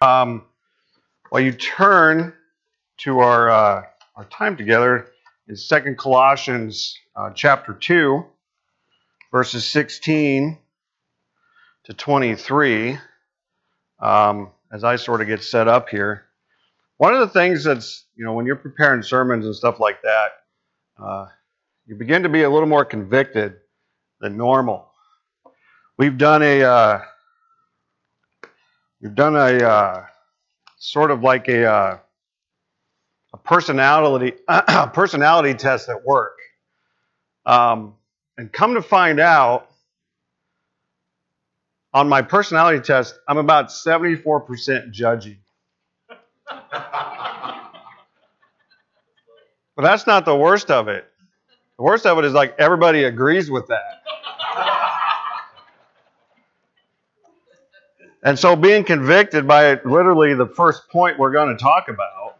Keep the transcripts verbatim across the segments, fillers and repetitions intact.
Um, while you turn to our uh, our time together in Second Colossians uh, chapter two, verses sixteen to twenty-three, um, as I sort of get set up here, one of the things that's, you know, when you're preparing sermons and stuff like that, uh, you begin to be a little more convicted than normal. We've done a, uh, we've done a uh, sort of like a uh, a personality personality test at work, um, and come to find out, on my personality test, I'm about seventy-four percent judgy. But that's not the worst of it. The worst of it is, like, everybody agrees with that. And so being convicted by literally the first point we're going to talk about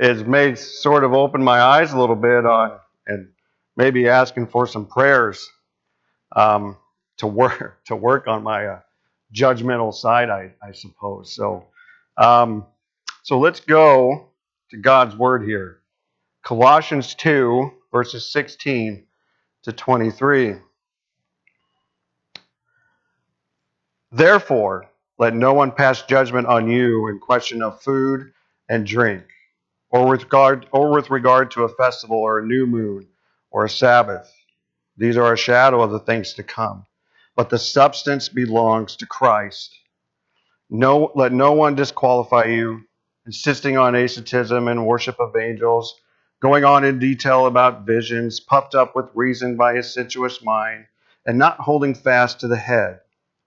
is made sort of open my eyes a little bit on, and maybe asking for some prayers um, to work to work on my uh, judgmental side, I, I suppose. So, um, so let's go to God's word here, Colossians two verses sixteen to twenty-three. Therefore, let no one pass judgment on you in question of food and drink, or with regard, or with regard to a festival or a new moon or a Sabbath. These are a shadow of the things to come, but the substance belongs to Christ. No, let no one disqualify you, insisting on asceticism and worship of angels, going on in detail about visions, puffed up with reason by his sensuous mind, and not holding fast to the head,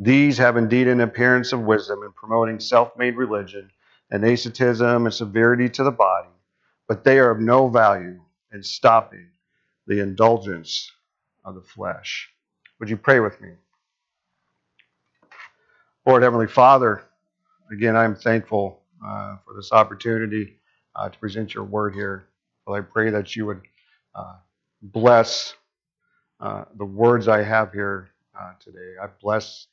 These have indeed an appearance of wisdom in promoting self-made religion and asceticism and severity to the body, but they are of no value in stopping the indulgence of the flesh. Would you pray with me? Lord, Heavenly Father, again, I am thankful uh, for this opportunity uh, to present your word here. Well, I pray that you would uh, bless uh, the words I have here uh, today. I bless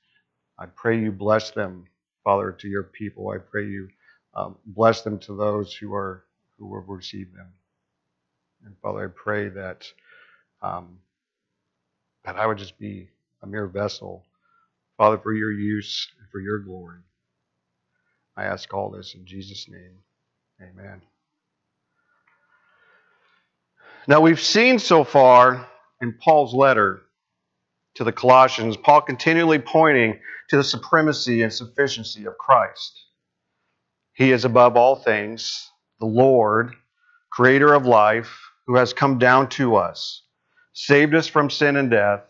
I pray you bless them, Father, to your people. I pray you um, bless them to those who are who will receive them. And Father, I pray that um, that I would just be a mere vessel, Father, for your use and for your glory. I ask all this in Jesus' name. Amen. Now, we've seen so far in Paul's letter to the Colossians, Paul continually pointing to the supremacy and sufficiency of Christ. He is above all things, the Lord, creator of life, who has come down to us, saved us from sin and death,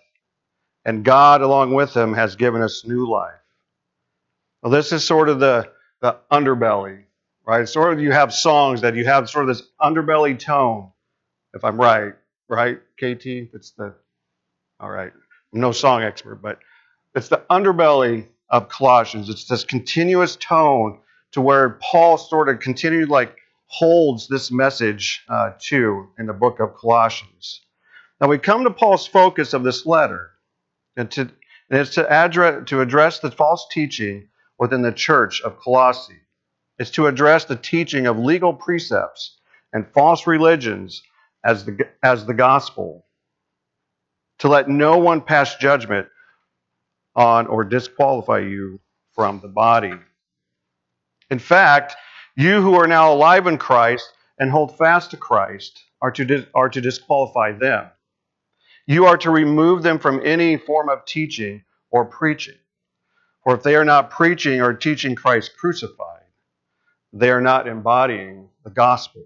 and God, along with him, has given us new life. Well, this is sort of the, the underbelly, right? Sort of you have songs that you have sort of this underbelly tone, if I'm right, right, K T? It's the, all right. I'm no song expert, but it's the underbelly of Colossians. It's this continuous tone to where Paul sort of continued, like, holds this message uh, to in the book of Colossians. Now we come to Paul's focus of this letter, and, to, and it's to address, to address the false teaching within the church of Colossae. It's to address the teaching of legal precepts and false religions as the as the gospel. To let no one pass judgment on or disqualify you from the body. In fact, you who are now alive in Christ and hold fast to Christ are to, dis- are to disqualify them. You are to remove them from any form of teaching or preaching. For if they are not preaching or teaching Christ crucified, they are not embodying the gospel.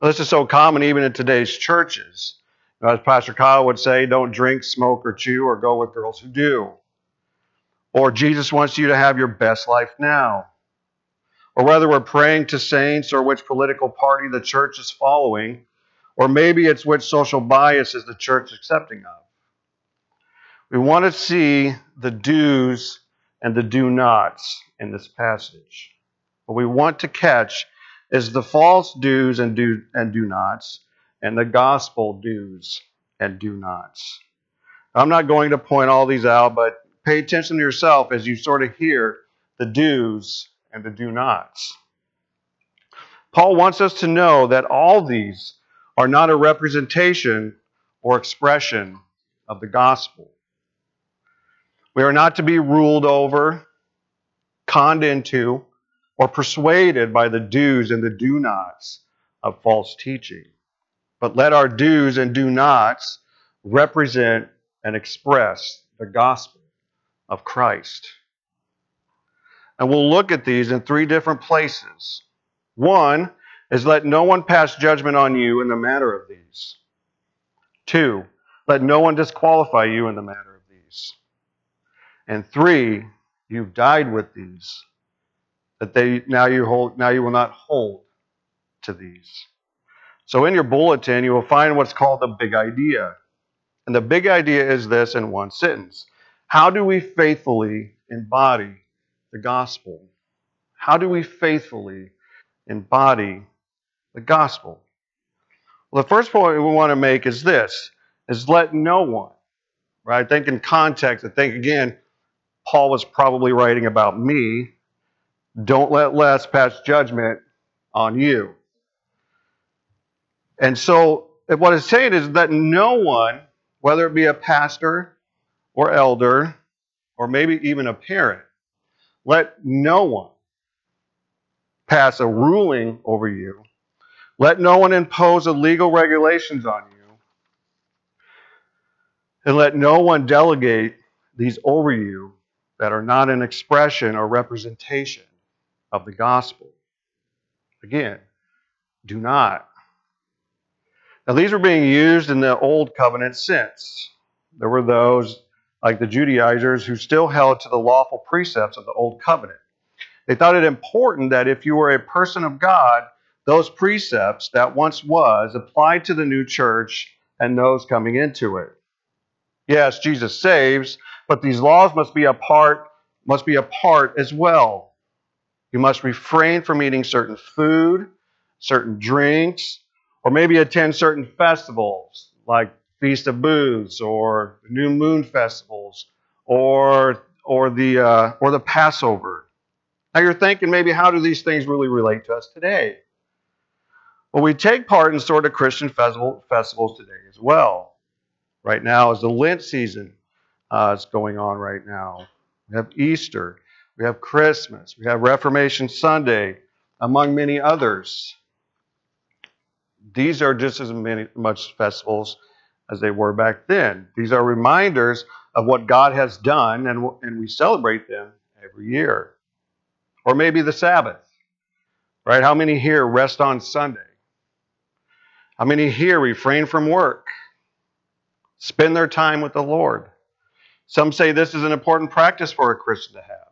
Now, this is so common even in today's churches. As Pastor Kyle would say, don't drink, smoke, or chew, or go with girls who do. Or Jesus wants you to have your best life now. Or whether we're praying to saints or which political party the church is following, or maybe it's which social bias is the church accepting of. We want to see the do's and the do-nots in this passage. What we want to catch is the false do's and do and do-nots and the gospel do's and do-nots. I'm not going to point all these out, but pay attention to yourself as you sort of hear the do's and the do-nots. Paul wants us to know that all these are not a representation or expression of the gospel. We are not to be ruled over, conned into, or persuaded by the do's and the do-nots of false teaching. But let our do's and do-nots represent and express the gospel of Christ. And we'll look at these in three different places. One is let no one pass judgment on you in the matter of these. Two, let no one disqualify you in the matter of these. And three, you've died with these, that they now you hold now you will not hold to these. So in your bulletin, you will find what's called the big idea. And the big idea is this in one sentence. How do we faithfully embody the gospel? How do we faithfully embody the gospel? Well, the first point we want to make is this, is let no one, right? I think in context, I think, again, Paul was probably writing about me. Don't let less pass judgment on you. And so what it's saying is that no one, whether it be a pastor or elder or maybe even a parent, let no one pass a ruling over you. Let no one impose illegal regulations on you. And let no one delegate these over you that are not an expression or representation of the gospel. Again, do not. Now, these were being used in the Old Covenant sense. There were those like the Judaizers who still held to the lawful precepts of the Old Covenant. They thought it important that if you were a person of God, those precepts that once was applied to the new church and those coming into it. Yes, Jesus saves, but these laws must be a part, must be a part as well. You must refrain from eating certain food, certain drinks, or maybe attend certain festivals like Feast of Booths or New Moon festivals or or the uh, or the Passover. Now you're thinking maybe how do these things really relate to us today? Well, we take part in sort of Christian festival, festivals today as well. Right now is the Lent season uh, is going on right now. We have Easter, we have Christmas, we have Reformation Sunday, among many others. These are just as many much festivals as they were back then. These are reminders of what God has done, and, and we celebrate them every year. Or maybe the Sabbath, right? How many here rest on Sunday? How many here refrain from work? Spend their time with the Lord. Some say this is an important practice for a Christian to have.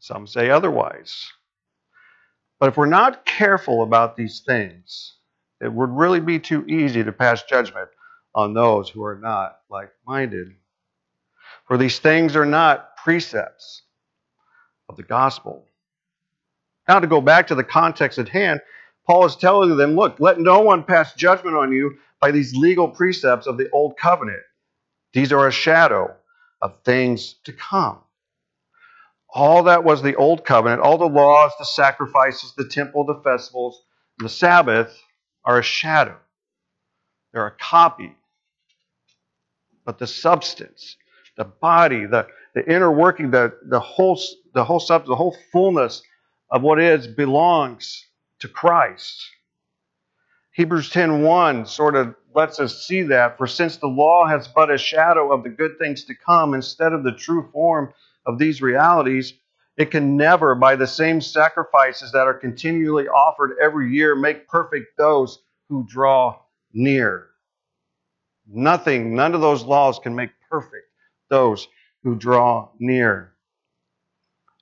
Some say otherwise. But if we're not careful about these things, it would really be too easy to pass judgment on those who are not like-minded. For these things are not precepts of the gospel. Now to go back to the context at hand, Paul is telling them, look, let no one pass judgment on you by these legal precepts of the old covenant. These are a shadow of things to come. All that was the old covenant, all the laws, the sacrifices, the temple, the festivals, and the Sabbath are a shadow. They're a copy. But the substance, the body, the, the inner working, the, the whole the whole substance, the whole fullness of what is belongs to Christ. Hebrews ten one sort of lets us see that. For since the law has but a shadow of the good things to come instead of the true form of these realities, it can never, by the same sacrifices that are continually offered every year, make perfect those who draw near. Nothing, none of those laws can make perfect those who draw near.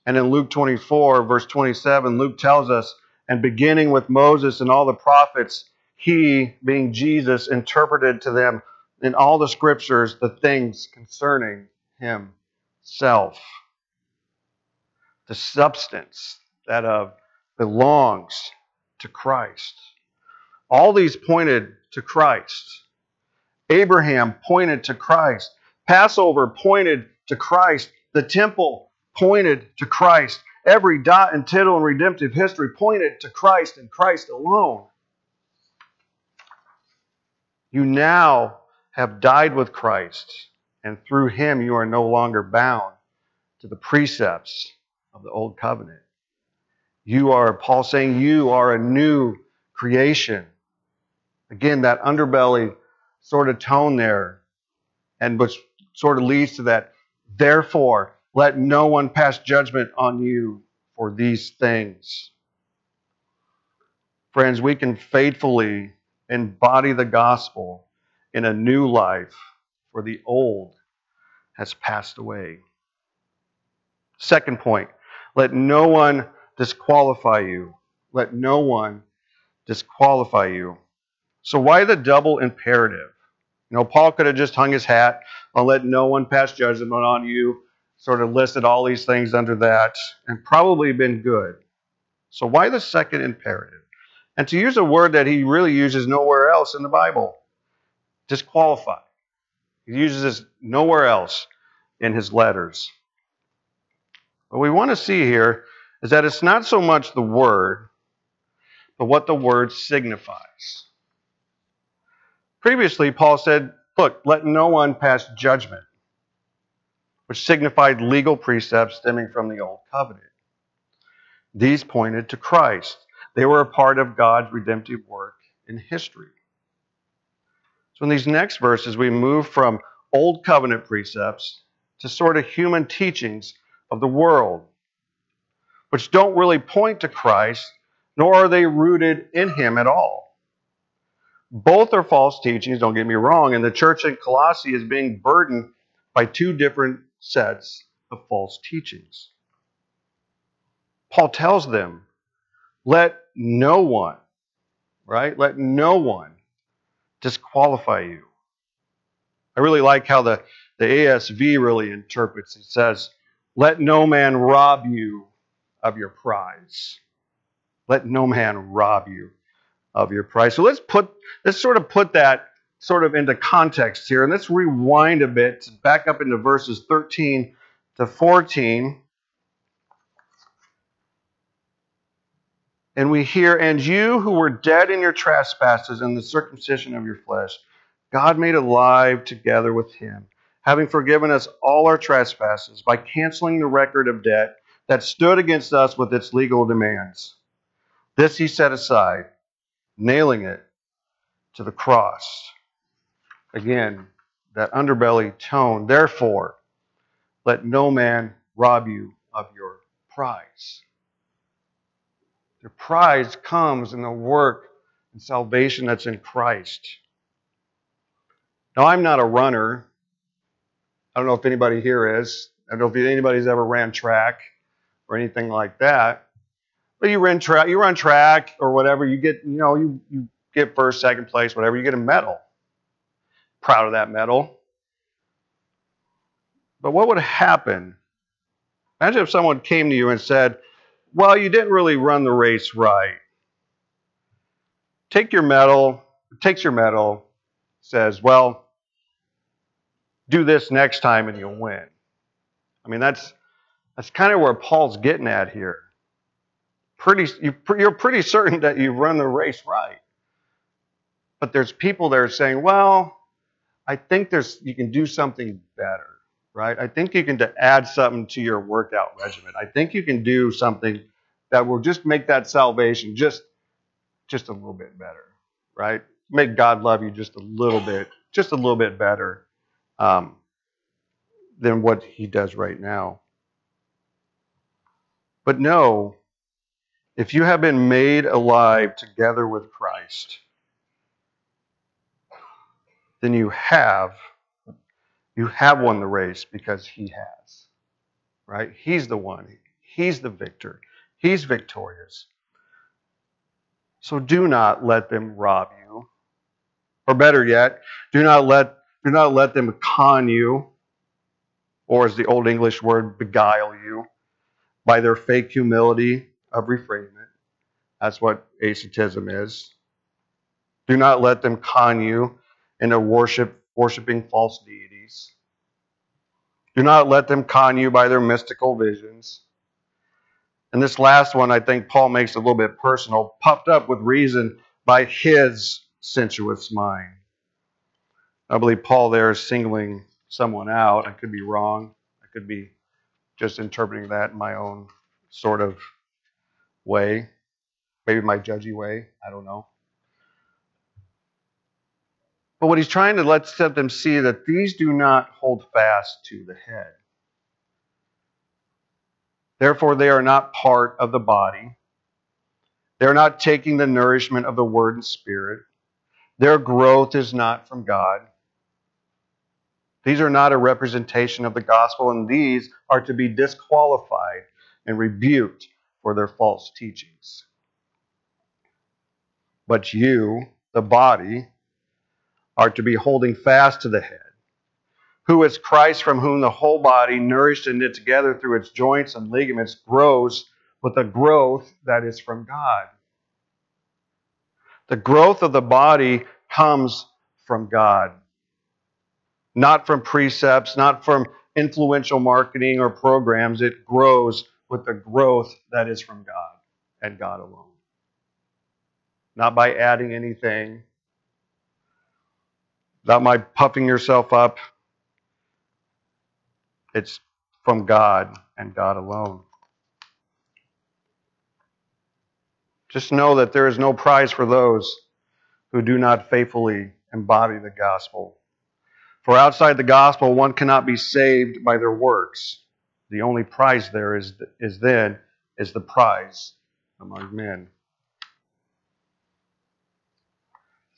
And in Luke twenty-four, verse twenty-seven, Luke tells us, and beginning with Moses and all the prophets, he, being Jesus, interpreted to them in all the scriptures the things concerning himself. The substance that of belongs to Christ. All these pointed to Christ. Abraham pointed to Christ. Passover pointed to Christ. The temple pointed to Christ. Every dot and tittle in redemptive history pointed to Christ and Christ alone. You now have died with Christ, and through him you are no longer bound to the precepts of the old covenant. You are, Paul saying, you are a new creation. Again, that underbelly sort of tone there, and which sort of leads to that, therefore, let no one pass judgment on you for these things. Friends, we can faithfully embody the gospel in a new life, for the old has passed away. Second point, let no one disqualify you. Let no one disqualify you. So why the double imperative? You know, Paul could have just hung his hat on let no one pass judgment on you, sort of listed all these things under that, and probably been good. So why the second imperative? And to use a word that he really uses nowhere else in the Bible, disqualify. He uses this nowhere else in his letters. What we want to see here is that it's not so much the word, but what the word signifies. Previously, Paul said, look, let no one pass judgment, which signified legal precepts stemming from the old covenant. These pointed to Christ. They were a part of God's redemptive work in history. So in these next verses, we move from old covenant precepts to sort of human teachings of the world, which don't really point to Christ, nor are they rooted in him at all. Both are false teachings, don't get me wrong, and the church in Colossae is being burdened by two different sets of false teachings. Paul tells them, let no one, right? Let no one disqualify you. I really like how the, the A S V really interprets. It says, let no man rob you of your prize. Let no man rob you of your prize. So let's put, let's sort of put that sort of into context here, and let's rewind a bit, back up into verses thirteen to fourteen. And we hear, and you who were dead in your trespasses and the circumcision of your flesh, God made alive together with him, having forgiven us all our trespasses by canceling the record of debt that stood against us with its legal demands. This he set aside, nailing it to the cross. Again, that underbelly tone. Therefore, let no man rob you of your prize. Your prize comes in the work and salvation that's in Christ. Now, I'm not a runner. I don't know if anybody here is. I don't know if anybody's ever ran track or anything like that. But you run track, you run track or whatever. You get, you know, you you get first, second place, whatever. You get a medal. Proud of that medal. But what would happen? Imagine if someone came to you and said, well, you didn't really run the race right. Take your medal, takes your medal, says, well, do this next time and you'll win. I mean, that's that's kind of where Paul's getting at here. Pretty, you, you're pretty certain that you've run the race right. But there's people that are saying, well, I think there's you can do something better, right? I think you can add something to your workout regimen. I think you can do something that will just make that salvation just, just a little bit better, right? Make God love you just a little bit, just a little bit better um, than what he does right now. But no, if you have been made alive together with Christ, then you have You have won the race because he has, right? He's the one. He's the victor. He's victorious. So do not let them rob you. Or better yet, do not let, do not let them con you, or as the old English word, beguile you, by their fake humility of refrainment. That's what ascetism is. Do not let them con you into worship, worshiping false deities. Do not let them con you by their mystical visions. And this last one, I think Paul makes a little bit personal, puffed up with reason by his sensuous mind. I believe Paul there is singling someone out. I could be wrong. I could be just interpreting that in my own sort of way. Maybe my judgy way. I don't know. But what he's trying to let them see that these do not hold fast to the head. Therefore, they are not part of the body. They're not taking the nourishment of the word and spirit. Their growth is not from God. These are not a representation of the gospel, and these are to be disqualified and rebuked for their false teachings. But you, the body, are to be holding fast to the head, who is Christ, from whom the whole body, nourished and knit together through its joints and ligaments, grows with the growth that is from God. The growth of the body comes from God, not from precepts, not from influential marketing or programs. It grows with the growth that is from God and God alone, not by adding anything, not by puffing yourself up. It's from God and God alone. Just know that there is no prize for those who do not faithfully embody the gospel. For outside the gospel, one cannot be saved by their works. The only prize there is, is then is the prize among men.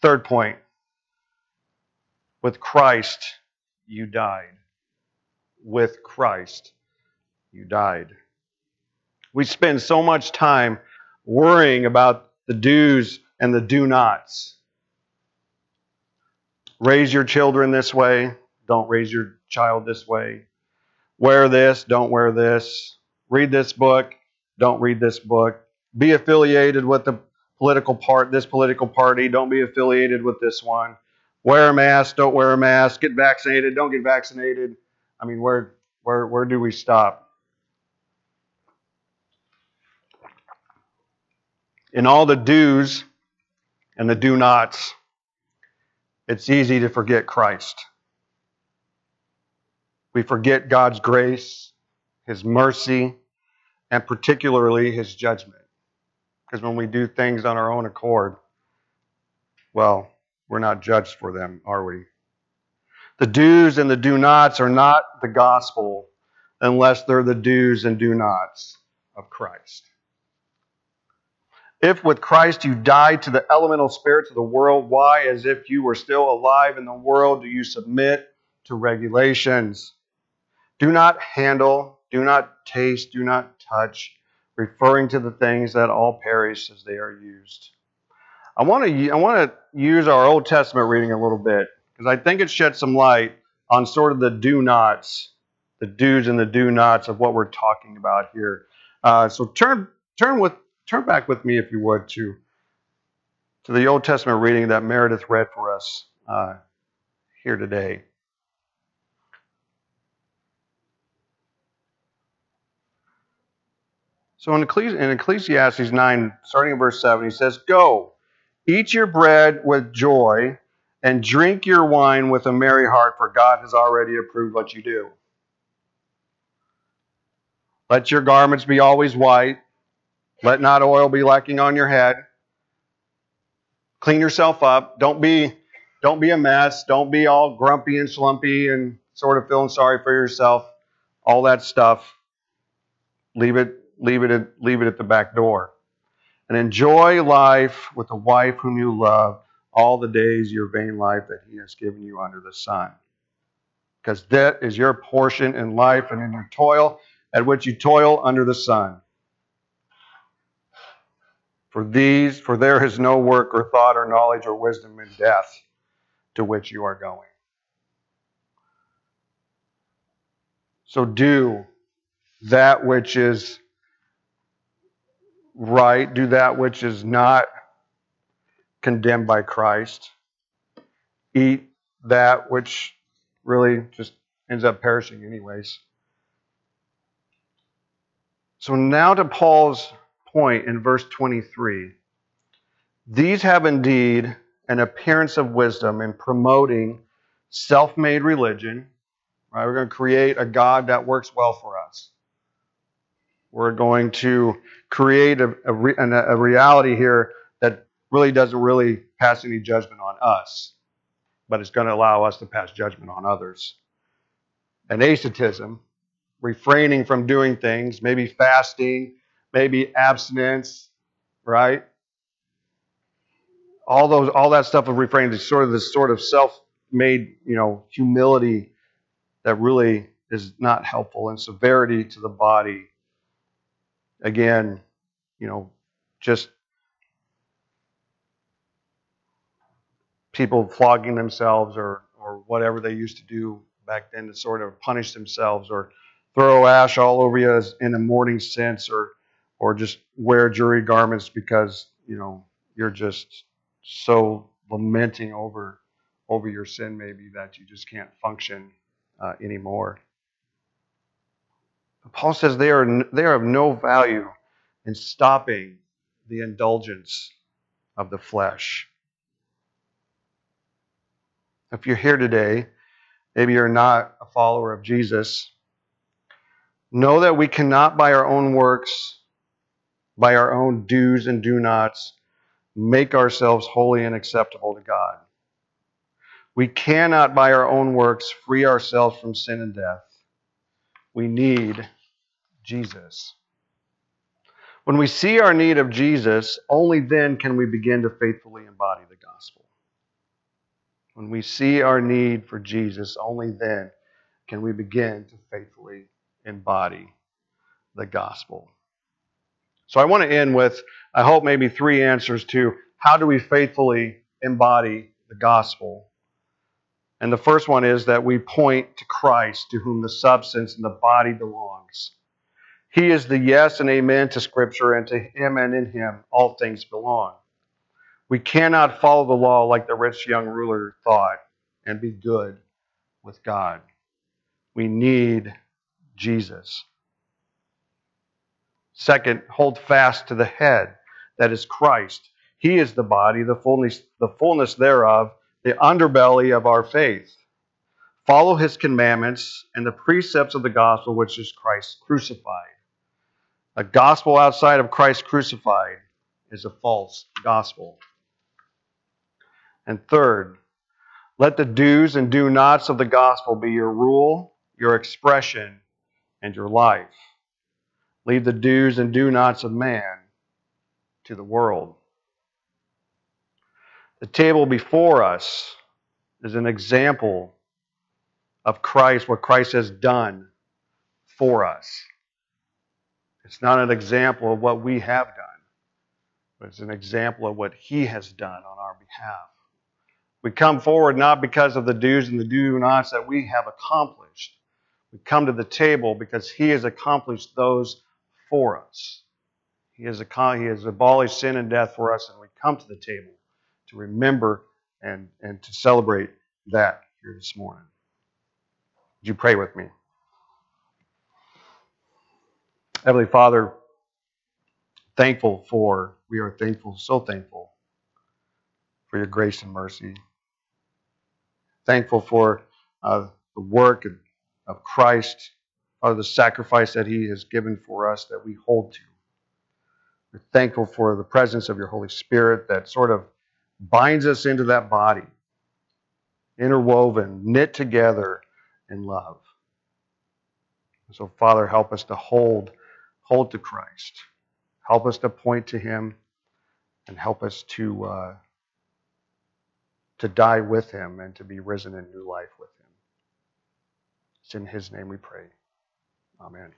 Third point. With Christ, you died. With Christ, you died. We spend so much time worrying about the do's and the do nots. Raise your children this way. Don't raise your child this way. Wear this. Don't wear this. Read this book. Don't read this book. Be affiliated with the political part, this political party. Don't be affiliated with this one. Wear a mask. Don't wear a mask. Get vaccinated. Don't get vaccinated. I mean, where where where do we stop? In all the do's and the do-nots, it's easy to forget Christ. We forget God's grace, His mercy, and particularly His judgment. Because when we do things on our own accord, well, we're not judged for them, are we? The do's and the do-nots are not the gospel unless they're the do's and do-nots of Christ. If with Christ you died to the elemental spirits of the world, why, as if you were still alive in the world, do you submit to regulations? Do not handle, do not taste, do not touch, referring to the things that all perish as they are used. I want to I want to use our Old Testament reading a little bit, because I think it sheds some light on sort of the do-nots, the do's and the do-nots of what we're talking about here. Uh, so turn turn with turn back with me, if you would, to, to the Old Testament reading that Meredith read for us uh, here today. So in, Ecclesi- in Ecclesiastes nine, starting in verse seven, he says, "Go, eat your bread with joy, and drink your wine with a merry heart, for God has already approved what you do. Let your garments be always white. Let not oil be lacking on your head." Clean yourself up. Don't be, don't be a mess. Don't be all grumpy and schlumpy and sort of feeling sorry for yourself. All that stuff. Leave it, leave it, at, leave it at the back door. And enjoy life with the wife whom you love, all the days of your vain life that He has given you under the sun. because that is your portion in life and in your toil, at which you toil under the sun. For these, for there is no work or thought or knowledge or wisdom in death to which you are going. So do that which is right, do that which is not condemned by Christ. Eat that which really just ends up perishing anyways. So now to Paul's point in verse twenty-three. These have indeed an appearance of wisdom in promoting self-made religion. Right? We're going to create a God that works well for us. We're going to create a, a, re, a reality here that really doesn't really pass any judgment on us, but it's going to allow us to pass judgment on others. And asceticism, refraining from doing things, maybe fasting, maybe abstinence, right? All those, all that stuff of refraining is sort of this sort of self-made, you know, humility that really is not helpful, and severity to the body. Again, you know, just people flogging themselves or or whatever they used to do back then to sort of punish themselves, or throw ash all over you in a mourning sense, or or just wear dreary garments because, you know, you're just so lamenting over over your sin maybe that you just can't function uh, anymore. Paul says they are they are of no value in stopping the indulgence of the flesh. If you're here today, maybe you're not a follower of Jesus, know that we cannot by our own works, by our own do's and do nots, make ourselves holy and acceptable to God. We cannot by our own works free ourselves from sin and death. We need Jesus. When we see our need of Jesus, only then can we begin to faithfully embody the gospel. When we see our need for Jesus, only then can we begin to faithfully embody the gospel. So I want to end with, I hope, maybe three answers to how do we faithfully embody the gospel. And the first one is that we point to Christ, to whom the substance and the body belongs. He is the yes and amen to Scripture, and to Him and in Him all things belong. We cannot follow the law like the rich young ruler thought and be good with God. We need Jesus. Second, hold fast to the head, that is Christ. He is the body, the fullness, the fullness thereof, the underbelly of our faith. Follow His commandments and the precepts of the gospel, which is Christ crucified. A gospel outside of Christ crucified is a false gospel. And third, let the do's and do nots of the gospel be your rule, your expression, and your life. Leave the do's and do nots of man to the world. The table before us is an example of Christ, what Christ has done for us. It's not an example of what we have done, but it's an example of what He has done on our behalf. We come forward not because of the do's and the do-nots that we have accomplished. We come to the table because He has accomplished those for us. He has, he has abolished sin and death for us, and we come to the table to remember and, and to celebrate that here this morning. Would you pray with me? Heavenly Father, thankful for, we are thankful, so thankful for your grace and mercy. Thankful for uh, the work of, of Christ, or the sacrifice that He has given for us that we hold to. We're thankful for the presence of your Holy Spirit that sort of binds us into that body, interwoven, knit together in love. So, Father, help us to hold, hold to Christ. Help us to point to Him, and help us to uh, to die with Him and to be risen in new life with Him. It's in his name we pray. Amen.